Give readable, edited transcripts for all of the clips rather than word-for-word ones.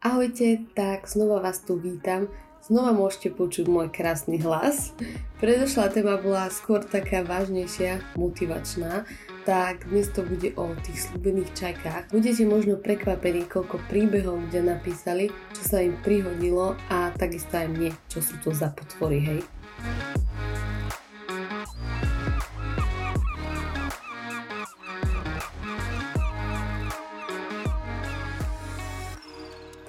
Ahojte, tak znova vás tu vítam, znova môžete počuť môj krásny hlas. Predošlá téma bola skôr taká vážnejšia, motivačná, tak dnes to bude o tých sľúbených čajkách. Budete možno prekvapení, koľko príbehov ľudia napísali, čo sa im prihodilo a takisto aj mne, čo sú to za potvory, hej.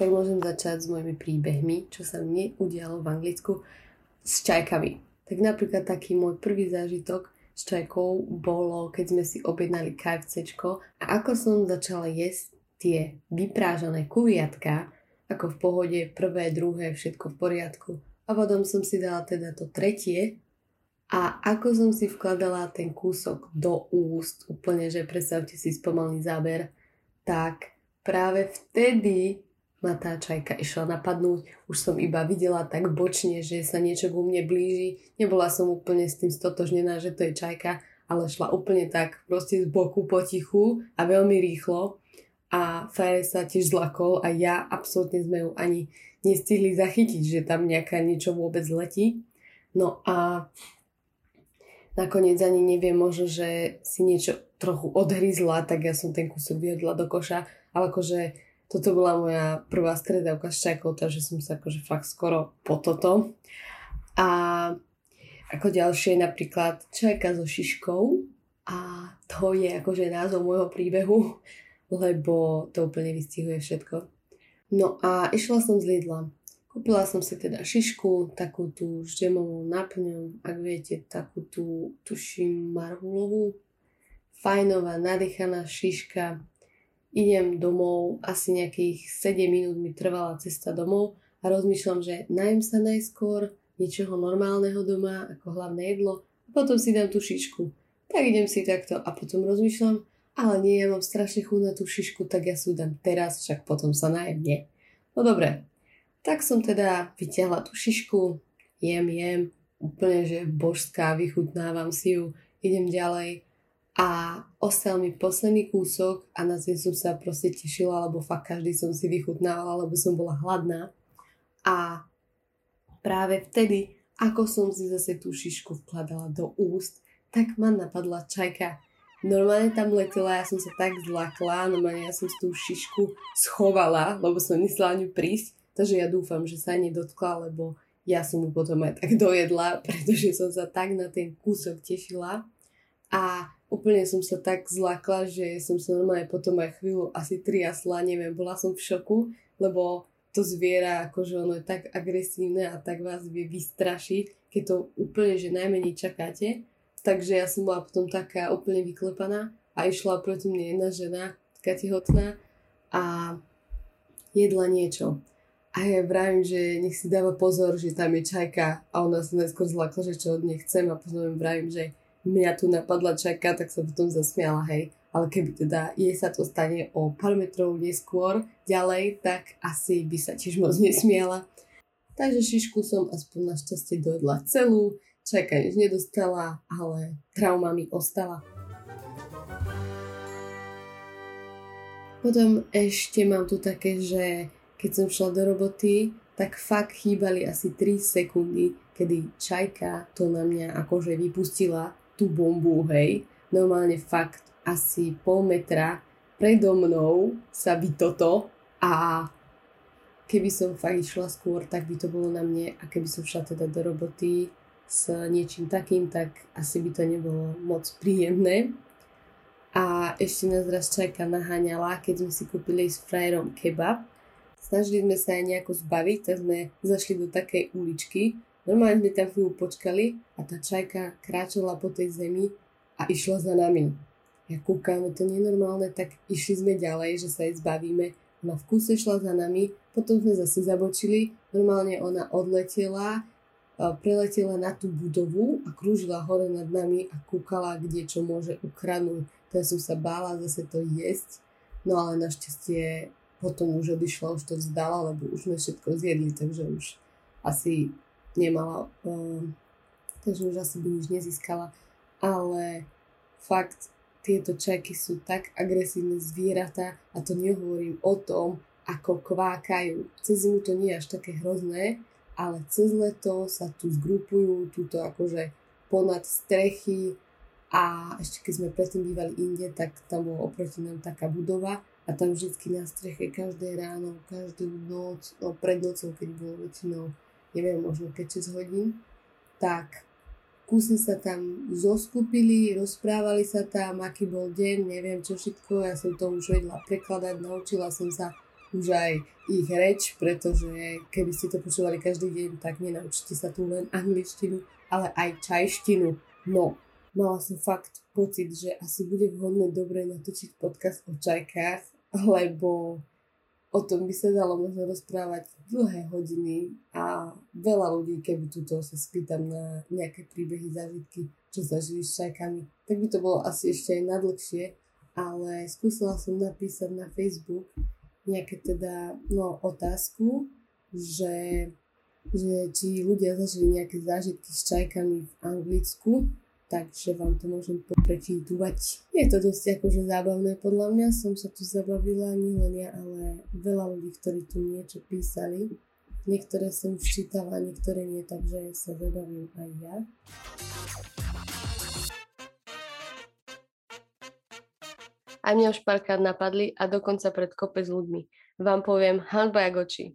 Tak môžem začať s mojimi príbehmi, čo sa mne udialo v Anglicku s čajkami. Tak napríklad taký môj prvý zážitok s čajkou bolo, keď sme si objednali KFCčko a ako som začala jesť tie vyprážané kuriatka, ako v pohode prvé, druhé, všetko v poriadku. A potom som si dala teda to tretie a ako som si vkladala ten kúsok do úst, úplne, že predstavte si spomalný záber, tak práve vtedy ma tá čajka išla napadnúť, už som iba videla tak bočne, že sa niečo ku mne blíži. Nebola som úplne s tým stotožnená, že to je čajka, ale šla úplne tak proste z boku potichu a veľmi rýchlo. A frajer sa tiež zlakol a ja absolútne sme ju ani nestihli zachytiť, že tam nejaká niečo vôbec letí. No a nakoniec ani neviem, možno, že si niečo trochu odhryzla, tak ja som ten kúsok vyhodila do koša, ale akože toto bola moja prvá stredávka s čajkou, takže som sa akože fakt skoro po toto. A ako ďalšie napríklad čajka so šiškou. A to je akože názov môjho príbehu, lebo to úplne vystihuje všetko. No a išla som z Lidla. Kúpila som si teda šišku, takú tú s džemovou náplňou, ak viete, takú tú, tuším, marhulovú. Fajnová, nadýchaná šiška. Idem domov, asi nejakých 7 minút mi trvala cesta domov a rozmýšľam, že najem sa najskôr niečoho normálneho doma ako hlavné jedlo a potom si dám tú šišku. Tak idem si takto a potom rozmýšľam, ale nie, ja mám strašne chuť na tú šišku, tak ja si ju dám teraz, však potom sa najem, nie? No dobre, tak som teda vyťahla tú šišku, jem, úplne že božská, vychutnávam si ju, idem ďalej. A ostal mi posledný kúsok a na ten som sa proste tešila, lebo fakt každý som si vychutnávala, lebo som bola hladná. A práve vtedy, ako som si zase tú šišku vkladala do úst, tak ma napadla čajka. Normálne tam letela, ja som sa tak zlakla, normálne ja som tú šišku schovala, lebo som nesla ňu prísť, takže ja dúfam, že sa nedotkla, lebo ja som ju potom aj tak dojedla, pretože som sa tak na ten kúsok tešila. A úplne som sa tak zlakla, že som sa normálne potom aj chvíľu asi triasla, neviem, bola som v šoku, lebo to zviera, akože ono je tak agresívne a tak vás vie vystrašiť, keď to úplne, že najmenej čakáte. Takže ja som bola potom taká úplne vyklepaná a išla proti mne jedna žena, taká tehotná a jedla niečo. A ja vravím, že nech si dáva pozor, že tam je čajka a ona sa najskôr zlakla, že čo od nej chcem a potom vravím, že mňa tu napadla čajka, tak sa potom zasmiala, hej. Ale keby teda jej sa to stane o pár metrov neskôr ďalej, tak asi by sa tiež moc nesmiala. Takže šišku som aspoň našťastie dojedla celú, čajka nič nedostala, ale trauma mi ostala. Potom ešte mám tu také, že keď som šla do roboty, tak fakt chýbali asi 3 sekundy, kedy čajka to na mňa akože vypustila tú bombu, hej. Normálne fakt asi pol metra predo mnou sa vytoto a keby som fakt išla skôr, tak by to bolo na mne a keby som šla teda do roboty s niečím takým, tak asi by to nebolo moc príjemné. A ešte nás raz čajka naháňala, keď sme si kúpili s frajerom kebab. Snažili sme sa aj nejako zbaviť, tak sme zašli do takej uličky. Normálne sme tam chvíľu počkali a tá čajka kráčala po tej zemi a išla za nami. Ja kúkam, to nie je normálne, tak išli sme ďalej, že sa jej zbavíme. Ona v kúse šla za nami, potom sme zase zabočili. Normálne ona odletela, preletela na tú budovu a krúžila hore nad nami a kúkala, kde čo môže ukradnúť. Teraz som sa bála zase to jesť, no ale našťastie potom už odišla, už to vzdala, lebo už sme všetko zjedli, takže už asi nemala, takže už asi by nič nezískala, ale fakt tieto čajky sú tak agresívne zvieratá a to nehovorím o tom, ako kvákajú. Cez zimu to nie je až také hrozné, ale cez leto sa tu zgrupujú, túto akože ponad strechy a ešte keď sme predtým bývali inde, tak tam bola oproti nám taká budova a tam vždycky na streche každé ráno, každú noc, no pred nocou, keď bolo väčšinou, neviem, možno 5-6 hodín, tak kusy sa tam zoskupili, rozprávali sa tam, aký bol deň, neviem čo všetko, ja som to už vedela prekladať, naučila som sa už aj ich reč, pretože keby ste to počúvali každý deň, tak nenaučite sa tu len angličtinu, ale aj čajštinu. No, mala som fakt pocit, že asi bude vhodné dobre natočiť podcast o čajkách, lebo o tom by sa dalo možno rozprávať dlhé hodiny a veľa ľudí, keby tuto sa spýtam na nejaké príbehy, zážitky, čo zažili s čajkami, tak by to bolo asi ešte aj nadlhšie, ale skúsila som napísať na Facebook nejaké teda, no, otázku, že či ľudia zažili nejaké zážitky s čajkami v Anglicku, takže vám to môžem prečítať. Je to dosť akože zábavné, podľa mňa som sa tu zabavila, nielen ja, ale veľa ľudí, ktorí tu niečo písali. Niektoré som už čítala, niektoré nie, takže sa zabavím aj ja. Aj mňa už párkrát napadli a dokonca pred kopec ľuďmi. Vám poviem hanba jak oči.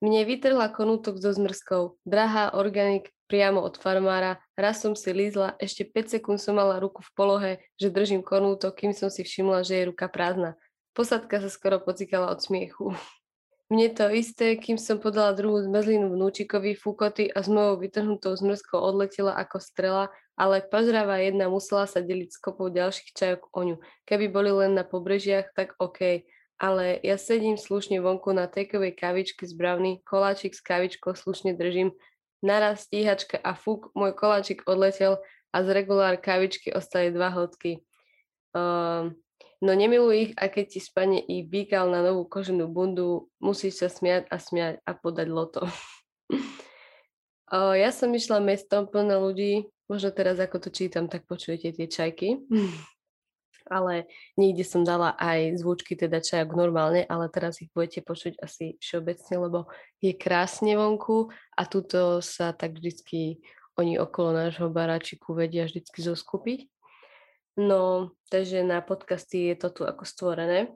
Mne vytrhla konútok so zmrzkou. Drahá, organik, priamo od farmára. Raz som si lízla, ešte 5 sekúnd som mala ruku v polohe, že držím konútok, kým som si všimla, že je ruka prázdna. Posadka sa skoro pocikala od smiechu. Mne to isté, kým som podala druhú zmrzlinu vnúčikovi, fúkoty a s mojou vytrhnutou zmrzkou odletela ako strela, ale pažravá jedna musela sa deliť s kopou ďalších čajok o ňu. Keby boli len na pobrežiach, tak okej. Ale ja sedím slušne vonku na takeovej kavičke z Bravny, koláčik s kavičkou slušne držím, naraz stíhačka a fúk, môj koláčik odletel a z regulár kavičky ostali 2 hodky. No nemiluj ich, a keď ti spadne ich bíkal na novú koženú bundu, musíš sa smiať a podať loto. Ja som išla mestom plné ľudí, možno teraz ako to čítam, tak počujete tie čajky. Ale niekde som dala aj zvučky, teda čajok normálne, ale teraz ich budete počuť asi všeobecne, lebo je krásne vonku a tuto sa tak vždycky oni okolo nášho baráčiku vedia vždycky zoskupiť. No, takže na podcasty je to tu ako stvorené.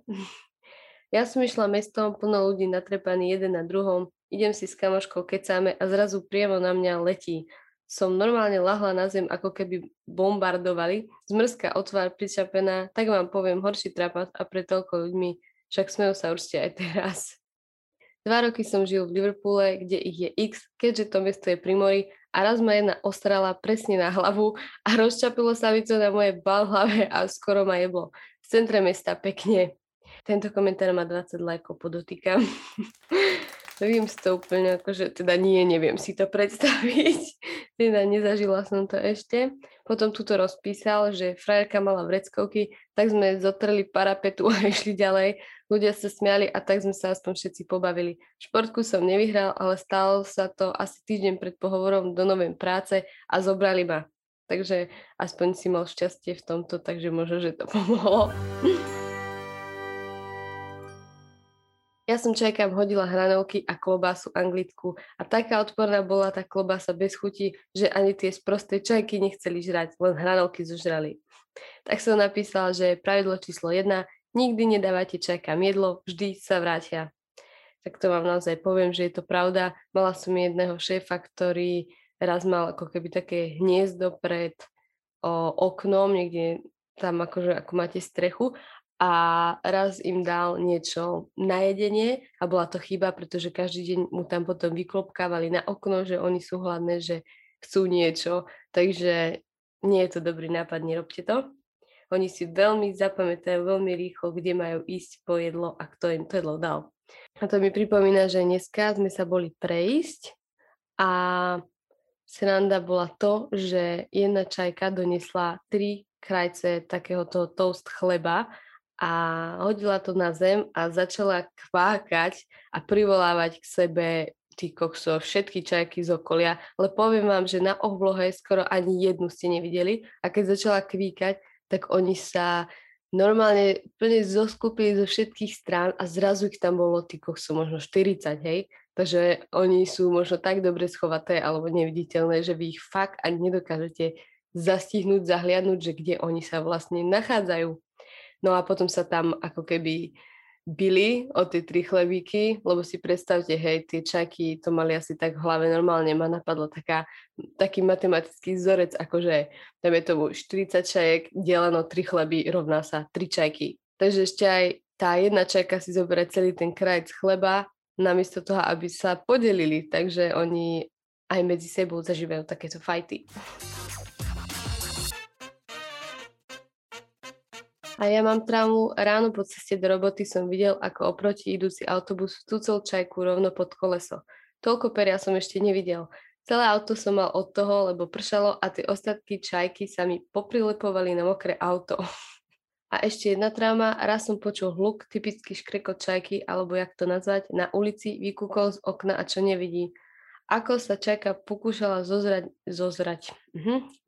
Ja som išla mestom, plno ľudí natrepaný jeden na druhom, idem si s kamoškou, kecáme a zrazu priamo na mňa letí. Som normálne lahla na zem, ako keby bombardovali. Zmrzka otvár pričapená, tak vám poviem horší trapas a pre toľko ľuďmi, však smejú sa určite aj teraz. 2 roky som žil v Liverpoole, kde ich je x, keďže to mesto je pri mori a raz ma jedna ostrala presne na hlavu a rozčapilo sa mi to na moje balhlave a skoro ma jeblo. V centre mesta pekne. Tento komentár má 20 lajkov, podotýkam. Viem si to úplne, akože teda neviem si to predstaviť. Teda nezažila som to ešte. Potom tuto rozpísal, že frajerka mala vreckovky, tak sme zotrli parapetu a išli ďalej. Ľudia sa smiali a tak sme sa aspoň všetci pobavili. Športku som nevyhral, ale stalo sa to asi týždeň pred pohovorom do novej práce a zobrali ma. Takže aspoň si mal šťastie v tomto, takže možno, že to pomohlo. Ja som čajkám hodila hranolky a klobásu anglickú a taká odporná bola tá klobása bez chuti, že ani tie sprosté čajky nechceli žrať, len hranolky zožrali. Tak som napísala, že pravidlo číslo 1, nikdy nedávate čajkám jedlo, vždy sa vrátia. Tak to vám naozaj poviem, že je to pravda. Mala som jedného šéfa, ktorý raz mal ako keby také hniezdo pred oknom, niekde tam akože ako máte strechu, a raz im dal niečo na jedenie a bola to chyba, pretože každý deň mu tam potom vyklopkávali na okno, že oni sú hladné, že chcú niečo, takže nie je to dobrý nápad, nerobte to. Oni si veľmi zapamätajú veľmi rýchlo, kde majú ísť po jedlo a kto im to jedlo dal. A to mi pripomína, že dneska sme sa boli prejsť a sranda bola to, že jedna čajka donesla 3 krajce takéhoto toast chleba a hodila to na zem a začala kvákať a privolávať k sebe tých koksov, všetky čajky z okolia, ale poviem vám, že na oblohe skoro ani jednu ste nevideli a keď začala kvíkať, tak oni sa normálne plne zoskupili zo všetkých strán a zrazu ich tam bolo, tí sú možno 40, hej. Takže oni sú možno tak dobre schovaté alebo neviditeľné, že vy ich fakt ani nedokážete zastihnúť, zahliadnúť, že kde oni sa vlastne nachádzajú. No a potom sa tam ako keby bili o tie tri chlebíky, lebo si predstavte, hej, tie čaky to mali asi tak v hlave normálne. Ma napadlo taký matematický vzorec, akože tam je tomu 40 čajek deleno 3 chleby rovná sa 3 čajky. Takže ešte aj tá jedna čajka si zoberie celý ten krajec chleba namiesto toho, aby sa podelili, takže oni aj medzi sebou zažívajú takéto fajty. A ja mám traumu, ráno po ceste do roboty som videl, ako oproti idúci autobus vtúcol čajku rovno pod koleso. Toľko peria som ešte nevidel. Celé auto som mal od toho, lebo pršalo a tie ostatky čajky sa mi poprilepovali na mokré auto. A ešte jedna trauma, raz som počul hluk, typický škrekot čajky, alebo jak to nazvať, na ulici vykúkol z okna a čo nevidí. Ako sa čajka pokúšala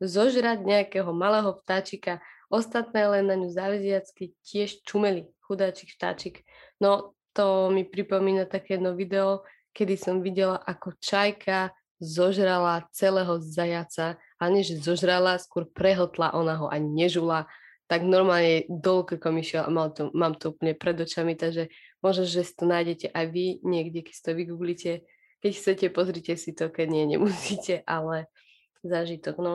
zožrať nejakého malého vtáčika, ostatné len na ňu závidiacky tiež čumeli, chudáčik vtáčik. No to mi pripomína také jedno video, kedy som videla, ako čajka zožrala celého zajaca, a nie že zožrala, skôr prehltla, ona ho ani nežula. Tak normálne dolu krkom išiel a mám to úplne pred očami, takže možno, že si to nájdete aj vy niekde, keď si to vygooglite. Keď chcete, pozrite si to, keď nie, nemusíte, ale zážitok, no.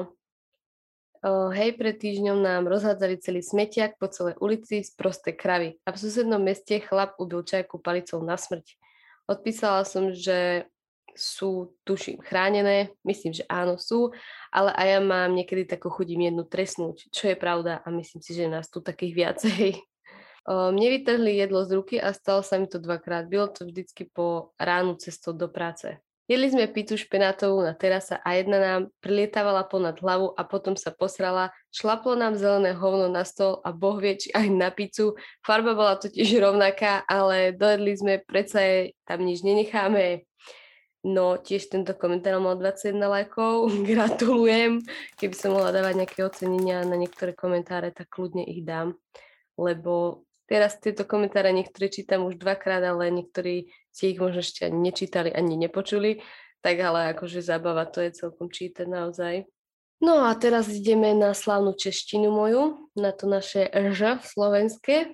Hej, pred týždňom nám rozhádzali celý smetiak po celej ulici z prosté kravy a v susednom meste chlap ubil čajku palicou na smrť. Odpísala som, že sú, tuším, chránené, myslím, že áno, sú, ale aj ja mám niekedy takú chudím jednu trestnúť, čo je pravda a myslím si, že nás tu takých viacej. Mne vytrhli jedlo z ruky a stalo sa mi to 2-krát, bylo to vždycky po ránu cestou do práce. Jedli sme pizzu špenátovú na terasa a jedna nám prilietávala ponad hlavu a potom sa posrala, šlaplo nám zelené hovno na stôl a boh vie, či aj na pizzu. Farba bola totiž rovnaká, ale dojedli sme, predsa tam nič nenecháme. No, tiež tento komentár mal 21 lajkov, gratulujem. Keby som mohla dávať nejaké ocenenia na niektoré komentáre, tak kľudne ich dám, lebo teraz tieto komentáre niektoré čítam už 2-krát, ale niektorí si ich možno ešte ani nečítali, ani nepočuli, tak ale akože zábava to je celkom čítať naozaj. No a teraz ideme na slávnu češtinu moju, na to naše ž slovenské.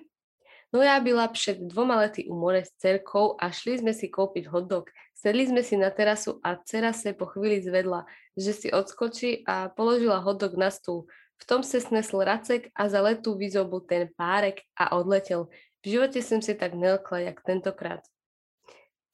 No ja byla pred 2 lety u more s cerkou a šli sme si kúpiť hotdog. Sedli sme si na terasu a dcera sa po chvíli zvedla, že si odskočí a položila hotdog na stôl. V tom sa snesl racek a za letu vyzobol ten párek a odletel. V živote som si tak nelkla, jak tentokrát.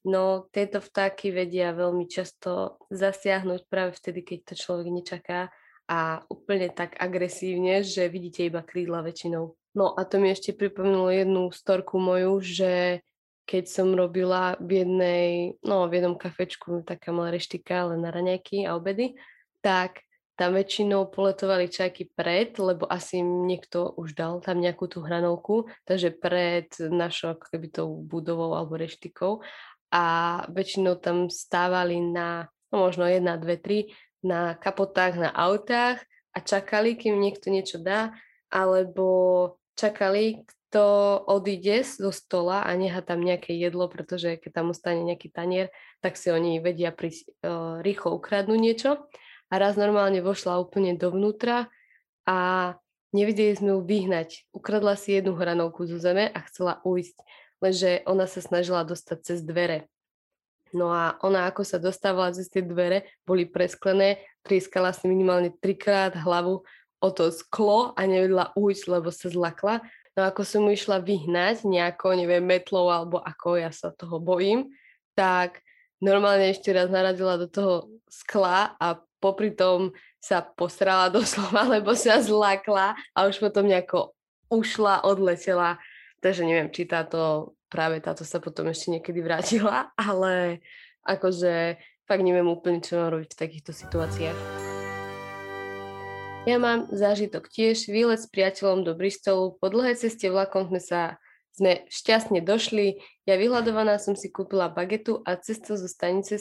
No, tieto vtáky vedia veľmi často zasiahnuť práve vtedy, keď to človek nečaká a úplne tak agresívne, že vidíte iba krídla väčšinou. No a to mi ešte pripomenulo jednu storku moju, že keď som robila v jednom kafečku, taká malá reštika, ale na raňajky a obedy, tak tam väčšinou poletovali čajky pred, lebo asi niekto už dal tam nejakú tú hranolku, takže pred našou akoby tou budovou alebo reštikou a väčšinou tam stávali na, no možno 1, 2, 3, na kapotách, na autách a čakali, kým niekto niečo dá, alebo čakali, kto odíde zo stola a nechá tam nejaké jedlo, pretože keď tam ostane nejaký tanier, tak si oni vedia rýchlo ukradnúť niečo. A raz normálne vošla úplne dovnútra a nevedeli sme ju vyhnať. Ukradla si jednu hranolku zo zeme a chcela ujsť, lenže ona sa snažila dostať cez dvere. No a ona, ako sa dostávala cez tie dvere, boli presklené, trieskala si minimálne 3-krát hlavu o to sklo a nevedela ujsť, lebo sa zlakla. No ako som mu išla vyhnať nejako, neviem, metlou alebo ako, ja sa toho bojím, tak normálne ešte raz narazila do toho skla a popri tom sa posrala doslova, lebo sa zlakla a už potom nejako ušla, odletela. Takže neviem, či práve táto sa potom ešte niekedy vrátila, ale akože fakt neviem úplne, čo mám robiť v takýchto situáciách. Ja mám zážitok tiež, výlet s priateľom do Bristolu. Po dlhej ceste vlakom sme šťastne došli. Ja vyhľadovaná som si kúpila bagetu a cestou zo stanice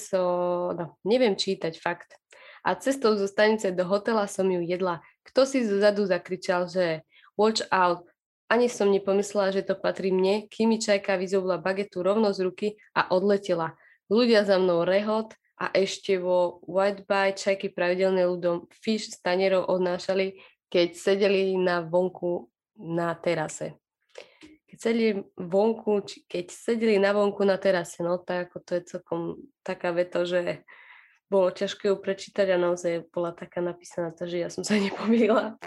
neviem čítať fakt. A cestou zo stanice do hotela som ju jedla. Kto si zozadu zakričal, že watch out, Ani som nepomyslela, že to patrí mne, kým mi čajka vyzobla bagetu rovno z ruky a odletela. Ľudia za mnou rehot a ešte vo White Bay čajky pravidelne ľudom fish z tanierov odnášali, keď sedeli na vonku na terase. Keď sedeli na vonku na terase, no tak ako to je celkom taká veta, že bolo ťažké ju prečítať a naozaj bola taká napísaná, takže ja som sa nepomýlila.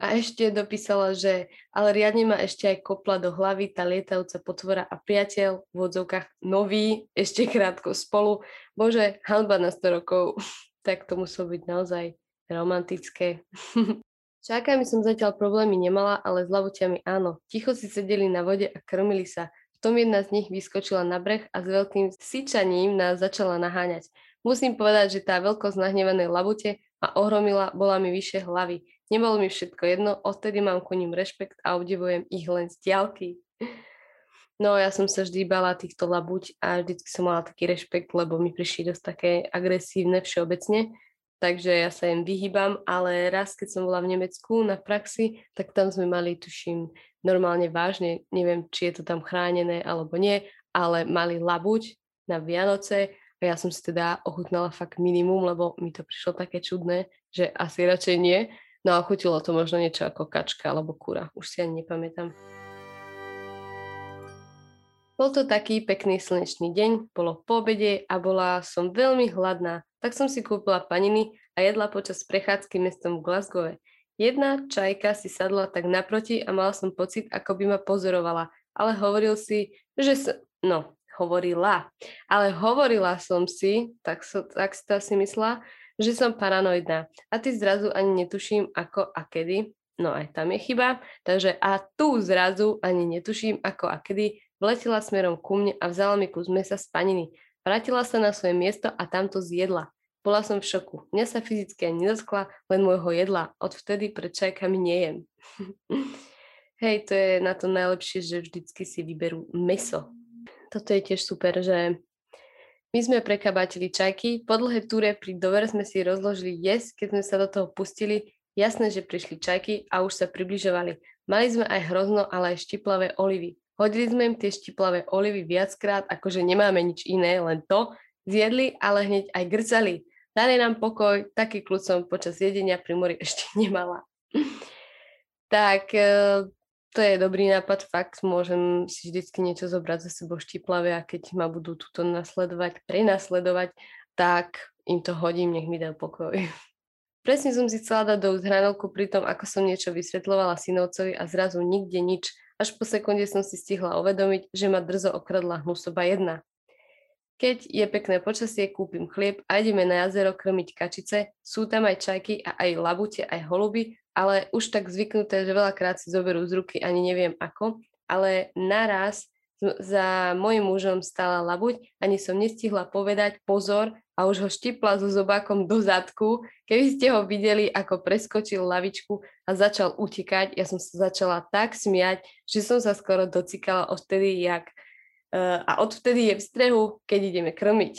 A ešte dopísala, že ale riadne ma ešte aj kopla do hlavy tá lietajúca potvora a priateľ v odzovkách nový, ešte krátko spolu. Bože, hanba na 100 rokov. Tak to muselo byť naozaj romantické. Čákami som zatiaľ problémy nemala, ale s labuťami áno. Ticho si sedeli na vode a krmili sa. V tom jedna z nich vyskočila na breh a s veľkým syčaním nás začala naháňať. Musím povedať, že tá veľkosť nahnevanej labute ma ohromila, bola mi vyššie hlavy. Nebolo mi všetko jedno, odtedy mám ku nim rešpekt a obdivujem ich len z diaľky. No ja som sa vždy bala týchto labuť a vždycky som mala taký rešpekt, lebo mi prišli dosť také agresívne všeobecne, takže ja sa im vyhýbam, ale raz, keď som bola v Nemecku na praxi, tak tam sme mali, tuším, normálne vážne, neviem, či je to tam chránené alebo nie, ale mali labuť na Vianoce a ja som si teda ochutnala fakt minimum, lebo mi to prišlo také čudné, že asi radšej nie. No a chutilo to možno niečo ako kačka alebo kura, už si ani nepamätám. Bol to taký pekný slnečný deň, bolo po obede a bola som veľmi hladná, tak som si kúpila paniny a jedla počas prechádzky mestom v Glasgowe. Jedna čajka si sadla tak naproti a mala som pocit, ako by ma pozorovala, ale hovorila som si, tak si myslela, že som paranoidná a ty zrazu ani netuším ako a kedy, no aj tam je chyba, takže a tu zrazu ani netuším ako a kedy vletela smerom ku mne a vzala mi kus mesa z paniny. Vrátila sa na svoje miesto a tam to zjedla. Bola som v šoku, mňa sa fyzicky ani nedotkla, len môjho jedla, odvtedy pred čajkami nejem. Hej, to je na to najlepšie, že vždycky si vyberú meso. Toto je tiež super, že my sme prekabátili čajky, po dlhé túre pri Dover sme si rozložili jesť, keď sme sa do toho pustili, jasné, že prišli čajky a už sa približovali. Mali sme aj hrozno, ale aj štiplavé olivy. Hodili sme im tie štiplavé olivy viackrát, akože nemáme nič iné, len to. Zjedli, ale hneď aj grcali. Dali nám pokoj, taký kľud som počas jedenia pri mori ešte nemala. Tak to je dobrý nápad, fakt môžem si vždycky niečo zobrať za sebou štiplavé a keď ma budú túto prenasledovať, tak im to hodím, nech mi dá pokoj. Presne som si chcela dať do hranolku pri tom, ako som niečo vysvetľovala synovcovi a zrazu nikde nič. Až po sekunde som si stihla uvedomiť, že ma drzo okradla hnusoba jedna. Keď je pekné počasie, kúpim chlieb a ideme na jazero krmiť kačice, sú tam aj čajky a aj labute, aj holuby, ale už tak zvyknuté, že veľakrát si zoberú z ruky, ani neviem ako, ale naraz za mojim mužom stála labuť, ani som nestihla povedať pozor a už ho štipla so zobákom do zadku. Keby ste ho videli, ako preskočil lavičku a začal utekať, ja som sa začala tak smiať, že som sa skoro docikala odvtedy je v strehu, keď ideme krmiť.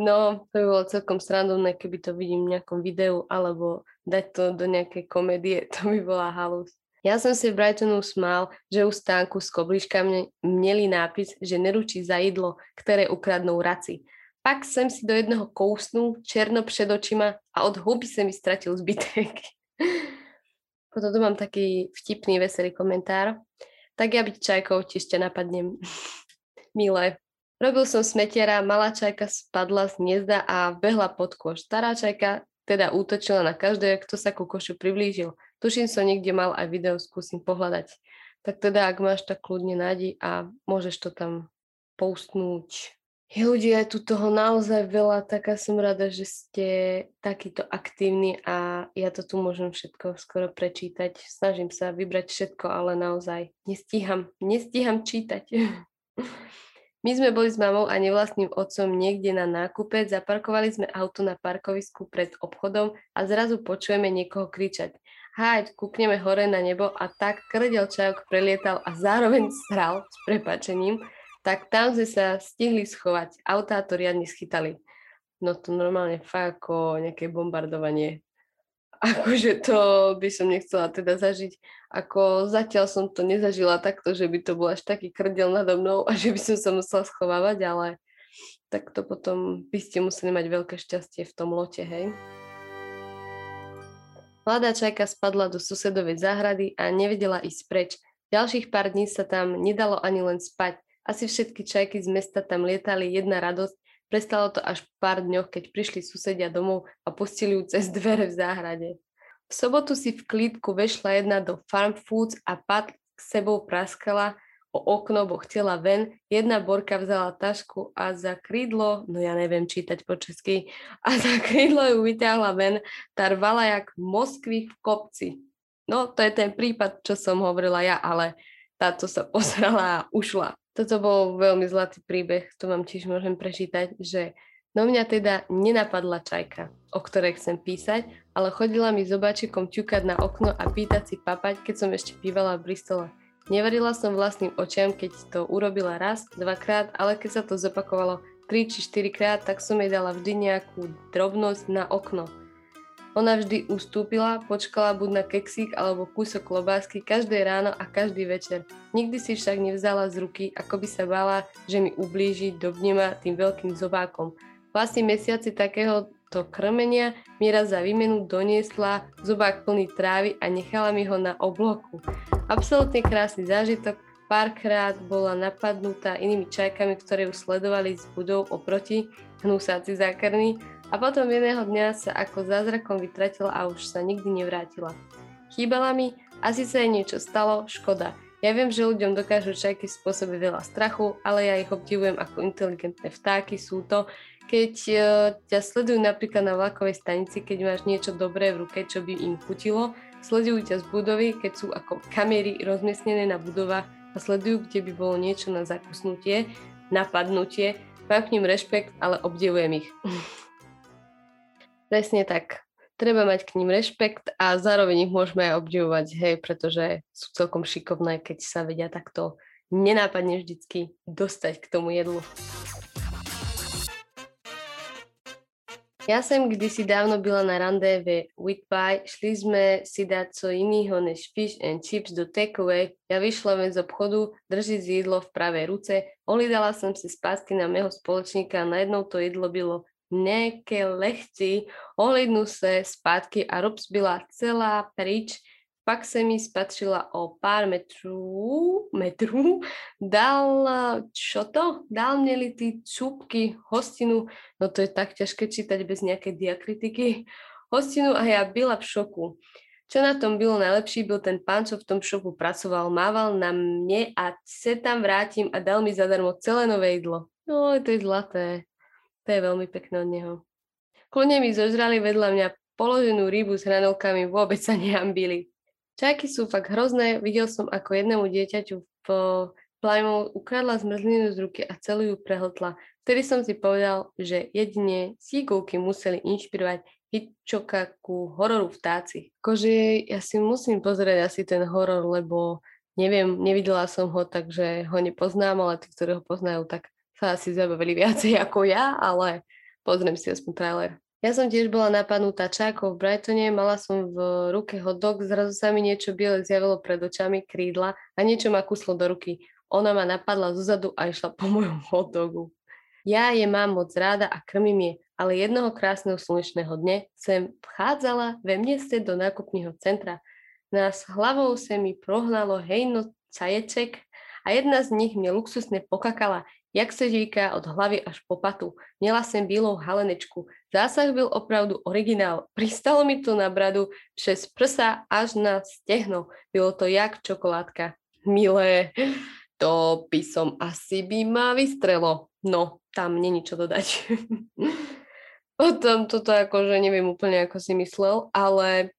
No, to by bolo celkom srandovné, keby to vidím v nejakom videu, alebo dať to do nejakej komédie, to by bola halus. Ja som si v Brightonu smál, že u stánku s kobliškami mieli nápis, že neručí za jedlo, ktoré ukradnú raci. Pak sem si do jedného kousnú, černo pred očima a od huby sa mi stratil zbytek. Potom tu mám taký vtipný, veselý komentár. Tak ja byť čajkou, tiež ťa napadnem. Milé. Robil som smetiara, malá čajka spadla z hniezda a behla pod koš. Stará čajka teda útočila na každého, kto sa ku košu priblížil. Tuším som niekde mal aj video, skúsim pohľadať. Tak teda, ak máš, tak kľudne nájdi a môžeš to tam postnúť. Je ľudia, je tu toho naozaj veľa, tak som rada, že ste takýto aktívni a ja to tu môžem všetko skoro prečítať. Snažím sa vybrať všetko, ale naozaj nestíham čítať. My sme boli s mamou a nevlastným otcom niekde na nákupe, zaparkovali sme auto na parkovisku pred obchodom a zrazu počujeme niekoho kričať. Háď, kúkneme hore na nebo a tak krdel čajok prelietal a zároveň sral s prepáčením, tak tam sme sa stihli schovať, autá to riadne schytali. No to normálne fakt ako nejaké bombardovanie. akože to by som nechcela teda zažiť. Ako zatiaľ som to nezažila takto, že by to bol až taký krdel nado mnou a že by som sa musela schovávať, ale takto potom by ste museli mať veľké šťastie v tom lote, hej. Mladá čajka spadla do susedovej záhrady a nevedela ísť preč. Ďalších pár dní sa tam nedalo ani len spať. Asi všetky čajky z mesta tam lietali, jedna radosť. Prestalo to až pár dňoch, keď prišli susedia domov a pustili ju cez dvere v záhrade. V sobotu si v klídku vešla jedna do Farm Foods a Pat s sebou praskala o okno, bo chtela ven. Jedna Borka vzala tašku a za krídlo, no ja neviem čítať po česky, a za krídlo ju vyťahla ven, tá rvala jak moskvy v kopci. No, to je ten prípad, čo som hovorila ja, ale táto sa posrala a ušla. Toto bol veľmi zlatý príbeh, tu vám tiež môžem prečítať, že no mňa teda nenapadla čajka, o ktorej chcem písať, ale chodila mi s obáčikom ťukať na okno a pýtať si papať, keď som ešte bývala v Bristole. Neverila som vlastným očiam, keď to urobila raz, dvakrát, ale keď sa to zopakovalo 3 či 4 krát, tak som jej dala vždy nejakú drobnosť na okno. Ona vždy ustúpila, počkala buď na keksík alebo kúsok klobásky každé ráno a každý večer. Nikdy si však nevzala z ruky, ako by sa bála, že mi ublíži do vnema tým veľkým zobákom. Vlastne mesiaci takéhoto krmenia mi raz za výmenu doniesla zobák plný trávy a nechala mi ho na obloku. Absolútne krásny zážitok, párkrát bola napadnutá inými čajkami, ktoré ju sledovali z budov oproti, hnúsáci zákerní, a potom jedného dňa sa ako zázrakom vytratila a už sa nikdy nevrátila. Chýbala mi, asi sa jej niečo stalo, škoda. Ja viem, že ľuďom dokážu čajky spôsobiť veľa strachu, ale ja ich obdivujem, ako inteligentné vtáky sú to, keď ťa sledujú napríklad na vlakovej stanici, keď máš niečo dobré v ruke, čo by im chutilo. Sledujú ťa z budovy, keď sú ako kamery rozmiestnené na budovách a sledujú, kde by bolo niečo na zakusnutie, napadnutie. Mám k nim rešpekt, ale obdivujem ich. Presne tak. Treba mať k nim rešpekt a zároveň ich môžeme aj obdivovať, hej, pretože sú celkom šikovné, keď sa vedia takto nenápadne vždycky dostať k tomu jedlu. Ja som kdysi dávno byla na rande ve Whitby, šli sme si dať co iného než fish and chips do takeaway, ja vyšla ven z obchodu, držiť jedlo v pravej ruce, olídala som si spásky na mého spoločníka a najednou to jedlo bylo nejaké lehci, olídnu sa spátky a rops byla celá pryč, pak sa mi spatrila o pár metrů, dal mne litý cúbky, hostinu, no to je tak ťažké čítať bez nejakej diakritiky, hostinu a ja byla v šoku. Čo na tom bylo najlepší, byl ten pán, čo v tom šoku pracoval, mával na mne a se tam vrátim a dal mi zadarmo celé nové jedlo. No, to je zlaté, to je veľmi pekné od neho. Kľudne mi zožrali vedľa mňa položenú rybu s hranolkami, vôbec sa nehambili. Čajky sú fakt hrozné, videl som ako jednému dieťaťu v Plymouth ukradla zmrzlinu z ruky a celú ju prehltla. Vtedy som si povedal, že jedine seagullky museli inšpirovať Hitchcocka ku hororu Vtáci. Akože ja si musím pozrieť asi ten horor, lebo neviem, nevidela som ho, takže ho nepoznám, ale tí, ktorí ho poznajú, tak sa asi zabavili viacej ako ja, ale pozriem si aspoň trailer. Ja som tiež bola napadnutá čajkou v Brightone, mala som v ruke hot dog, zrazu sa mi niečo biele zjavilo pred očami, krídla a niečo ma kuslo do ruky. Ona ma napadla zozadu a išla po mojom hot dogu. Ja je mám moc ráda a krmím je, ale jednoho krásneho slnečného dne sem vchádzala ve meste do nákupného centra. Nás hlavou sa mi prohnalo hejno caječek a jedna z nich mne luxusne pokakala, jak se říká, od hlavy až po patu. Měla jsem bílou halenečku. Zásah byl opravdu originál. Pristalo mi to na bradu, přes prsa až na stehno. Bylo to jak čokoládka. Milé, to by som asi by ma vystrelo. No, tam není čo dodať. Potom toto akože neviem úplne, ako si myslel, ale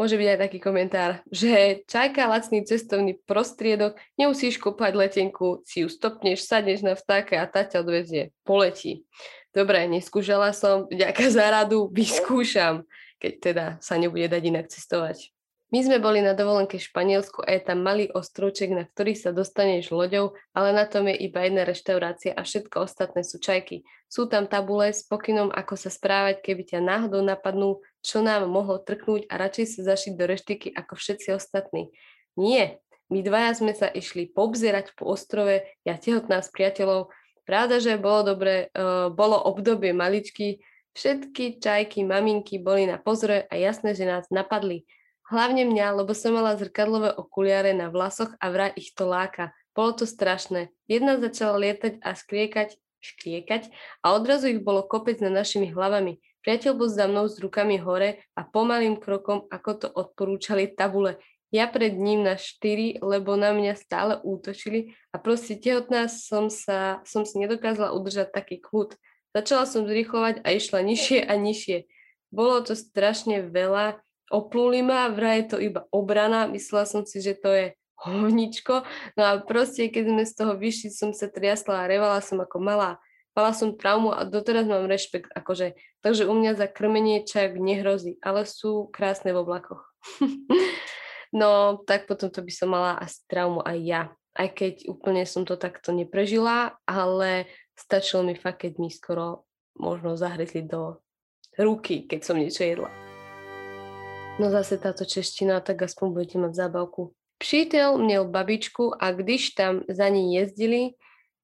môže byť aj taký komentár, že čajka lacný cestovný prostriedok, nemusíš kúpať letenku, si ju stopneš, sadneš na vtáka a tá ťa odvezie, poletí. Dobre, neskúšala som, vďaka za radu, vyskúšam, keď teda sa nebude dať inak cestovať. My sme boli na dovolenke v Španielsku a je tam malý ostrúček, na ktorý sa dostaneš loďou, ale na tom je iba jedna reštaurácia a všetko ostatné sú čajky. Sú tam tabule s pokynom, ako sa správať, keby ťa náhodou napadnú, čo nám mohlo trknúť a radšej sa zašiť do reštiky ako všetci ostatní. Nie, my dvaja sme sa išli poobzerať po ostrove, ja tehotná s priateľov. Pravda, že bolo dobre, bolo obdobie maličky, všetky čajky, maminky boli na pozore a jasné, že nás napadli. Hlavne mňa, lebo som mala zrkadlové okuliare na vlasoch a vraj ich to láka. Bolo to strašné. Jedna začala lietať a škriekať a odrazu ich bolo kopec nad našimi hlavami. Priateľ bol za mnou s rukami hore a pomalým krokom, ako to odporúčali tabule. Ja pred ním na 4, lebo na mňa stále útočili a proste tehotná som si nedokázala udržať taký kľud. Začala som zrýchlovať a išla nižšie a nižšie. Bolo to strašne veľa. Oplúli ma, vraj je to iba obrana, myslela som si, že to je hovničko, no a proste keď sme z toho vyšli, som sa triasla a revala som ako malá. Mala som traumu a doteraz mám rešpekt, akože, takže u mňa za krmenie čajok nehrozí, ale sú krásne v oblakoch. No, tak potom to by som mala asi traumu aj ja, aj keď úplne som to takto neprežila, ale stačilo mi fakt, keď mi skoro možno zahryzli do ruky, keď som niečo jedla. No zase táto čeština, tak aspoň budete mať zábavku. Přítel měl babičku a když tam za ní jezdili,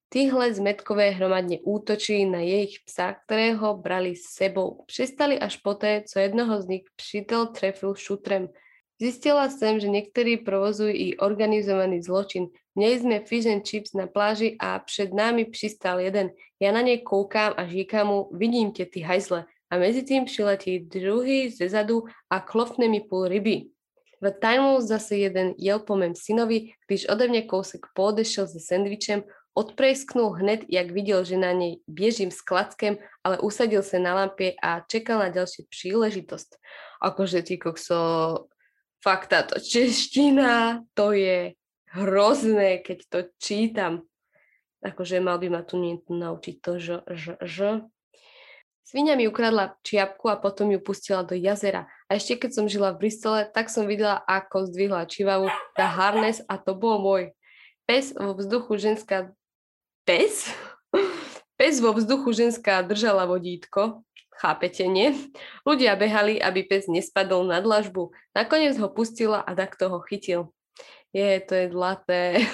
tyhle zmetkové hromadne útočili na jejich psa, ktorého brali s sebou. Přestali až poté, co jednoho z nich přítel trefil šutrem. Zistila som, že niektorí provozujú i organizovaný zločin. Měli sme fish and chips na pláži a před námi přistál jeden. Ja na nej koukám a říkám mu, vidím te, ty hajzle. A mezi tým přiletí druhý zezadu a klofne mi půl ryby. V tajmu zase jeden jel po mém synovi, když ode mne kousek podešel se sendvičem, odprejsknul hned, jak videl, že na nej biežím s klackem, ale usadil sa na lampie a čekal na ďalšiu príležitosť. Akože ty kokso, fakt táto čeština, to je hrozné, keď to čítam. Akože mal by ma tu naučiť to že. Svinia mi ukradla čiapku a potom ju pustila do jazera. A ešte keď som žila v Bristole, tak som videla, ako zdvihla čivavu na harness a to bol môj. Pes vo vzduchu ženská držala vodítko. Chápete, nie? Ľudia behali, aby pes nespadol na dlažbu. Nakoniec ho pustila a takto ho chytil. To je zlaté.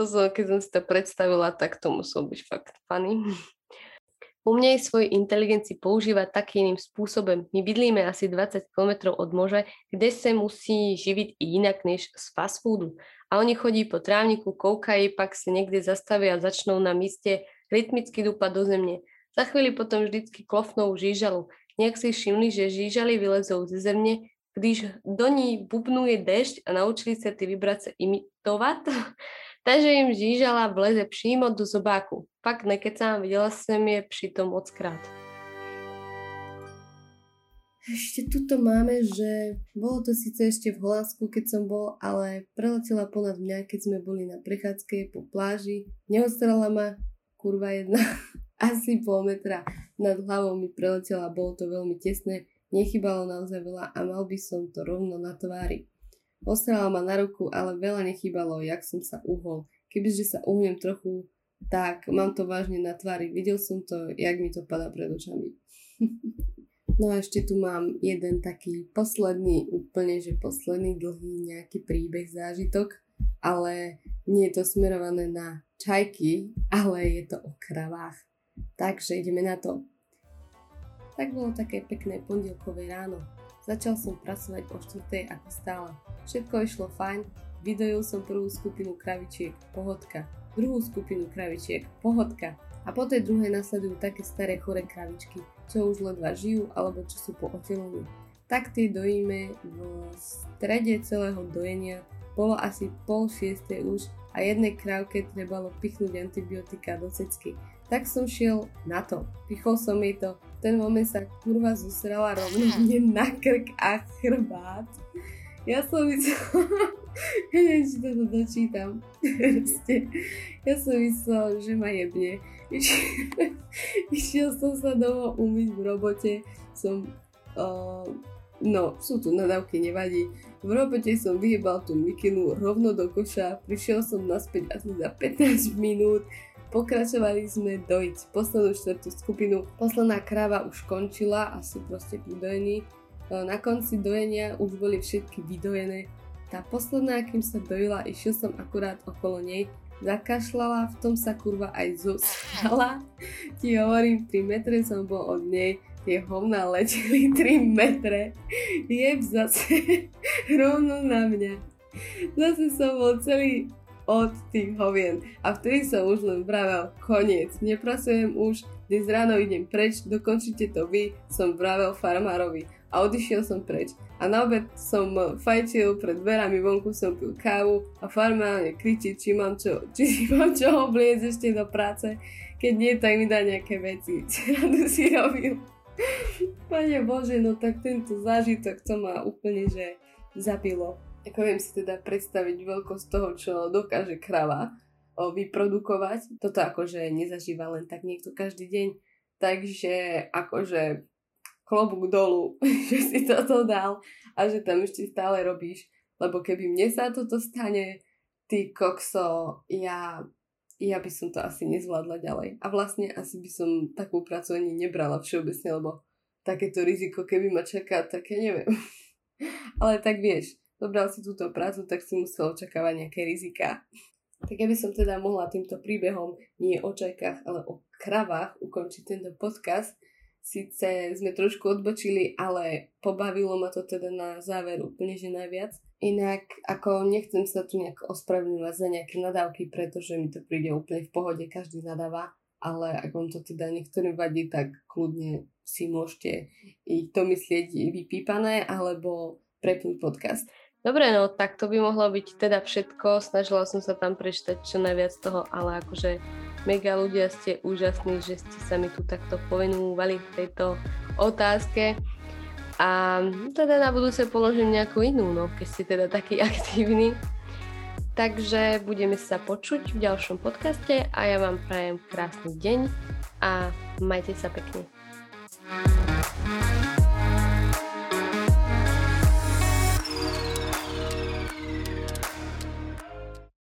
Keď som si to predstavila, tak to muselo byť fakt funny. Umnej svoju inteligencii používa takým iným spôsobom. My bydlíme asi 20 km od moře, kde sa musí živiť i inak než z fast foodu. A oni chodí po trávniku, koukají, pak sa niekde zastavia a začnú na míste rytmicky dúpať do zemne. Za chvíli potom vždycky klofnou žížalu. Nejak si všimli, že žížaly vylezou ze zemne, když do ní bubnuje dešť a naučili sa ty vibrace imitovať. Takže im žížala vleze přímo do zobáku. Pak nekecám, videla som je pritom mockrát. Ešte tuto máme, že bolo to síce ešte v Holandsku, keď som bol, ale preletela ponad mňa, keď sme boli na prechádzke po pláži. Neostrala ma, kurva jedna, asi pol metra nad hlavou mi preletela, bolo to veľmi tesné, nechybalo naozaj veľa a mal by som to rovno na tvári. Ostrala ma na ruku, ale veľa nechýbalo, jak som sa uhol. Kebyže sa uhnem trochu, tak mám to vážne na tvári. Videl som to, jak mi to padá pred očami. No a ešte tu mám jeden taký posledný dlhý nejaký príbeh, zážitok, ale nie je to smerované na čajky, ale je to o kravách. Takže ideme na to. Tak bolo také pekné pondelkové ráno. Začal som pracovať o 4:00 ako stále. Všetko išlo fajn, vydojil som prvú skupinu kravičiek, pohodka, druhú skupinu kravičiek, pohodka a po tej druhej nasledujú také staré choré kravičky, čo už ledva žijú alebo čo sú po otelení. Tak tie dojíme v strede celého dojenia, bolo asi 5:30 už a jednej krávke trebalo pichnúť antibiotika do cecky. Tak som šiel na to. Pichol som jej to. Ten moment sa kurva zosrala rovno mne na krk a chrbát. Ja som myslel... ja neviem, či toto dočítam. Ja som myslel, že ma jebne. Išiel som sa domov umyť v robote. Som No, sú tu nadávky, nevadí. V robote som vyhebal tú mikinu rovno do koša, prišiel som naspäť asi za 15 minút, pokračovali sme dojť poslednú štvrtú skupinu. Posledná kráva už končila, asi proste pri dojení. Na konci dojenia už boli všetky vydojené. Tá posledná, kým sa dojila, išiel som akurát okolo nej, zakašľala, v tom sa kurva aj zostala. Ti hovorím, 3 metre som bol od nej. Tie hovná leteli 3 metre, jeb zase rovno na mňa. Zase som bol celý od tých hovien a vtedy som už len vravel, koniec, nepracujem už, dnes ráno idem preč, dokončite to vy, som vravel farmárovi a odišiel som preč. A na obed som fajčil, pred dverami vonku som pil kávu a farmár mne kričí, či mám čo obliecť ešte do práce, keď nie, tak mi dá nejaké veci, čo rádu si robil. Pane Bože, no tak tento zážitok to ma úplne, že zabilo. Ako viem si teda predstaviť veľkosť toho, čo dokáže krava vyprodukovať. Toto akože nezažíva len tak niekto každý deň. Takže akože klobúk dolu, že si toto dal a že tam ešte stále robíš. Lebo keby mne sa toto stane, ty kokso, ja by som to asi nezvládla ďalej. A vlastne asi by som takú prácu ani nebrala všeobecne, lebo takéto riziko, keby ma čaká, tak ja neviem. Ale tak vieš, zobral si túto prácu, tak si musel očakávať nejaké rizika. Tak ja by som teda mohla týmto príbehom, nie o čajkách, ale o kravách, ukončiť tento podcast. Sice sme trošku odbočili, ale pobavilo ma to teda na záver úplne, že najviac. Inak, ako nechcem sa tu nejak ospravedlňovať za nejaké nadávky, pretože mi to príde úplne v pohode, každý nadáva, ale ak vám to teda niektorým vadí, tak kľudne si môžete ich to myslieť vypípané, alebo prepnúť podcast. Dobre, no tak to by mohlo byť teda všetko, snažila som sa tam prečítať čo najviac toho, ale akože mega ľudia, ste úžasní, že ste sa mi tu takto povenúvali v tejto otázke. A teda na budúce položím nejakú inú, no keď ste teda taký aktívny. Takže budeme sa počuť v ďalšom podcaste a ja vám prajem krásny deň a majte sa pekne.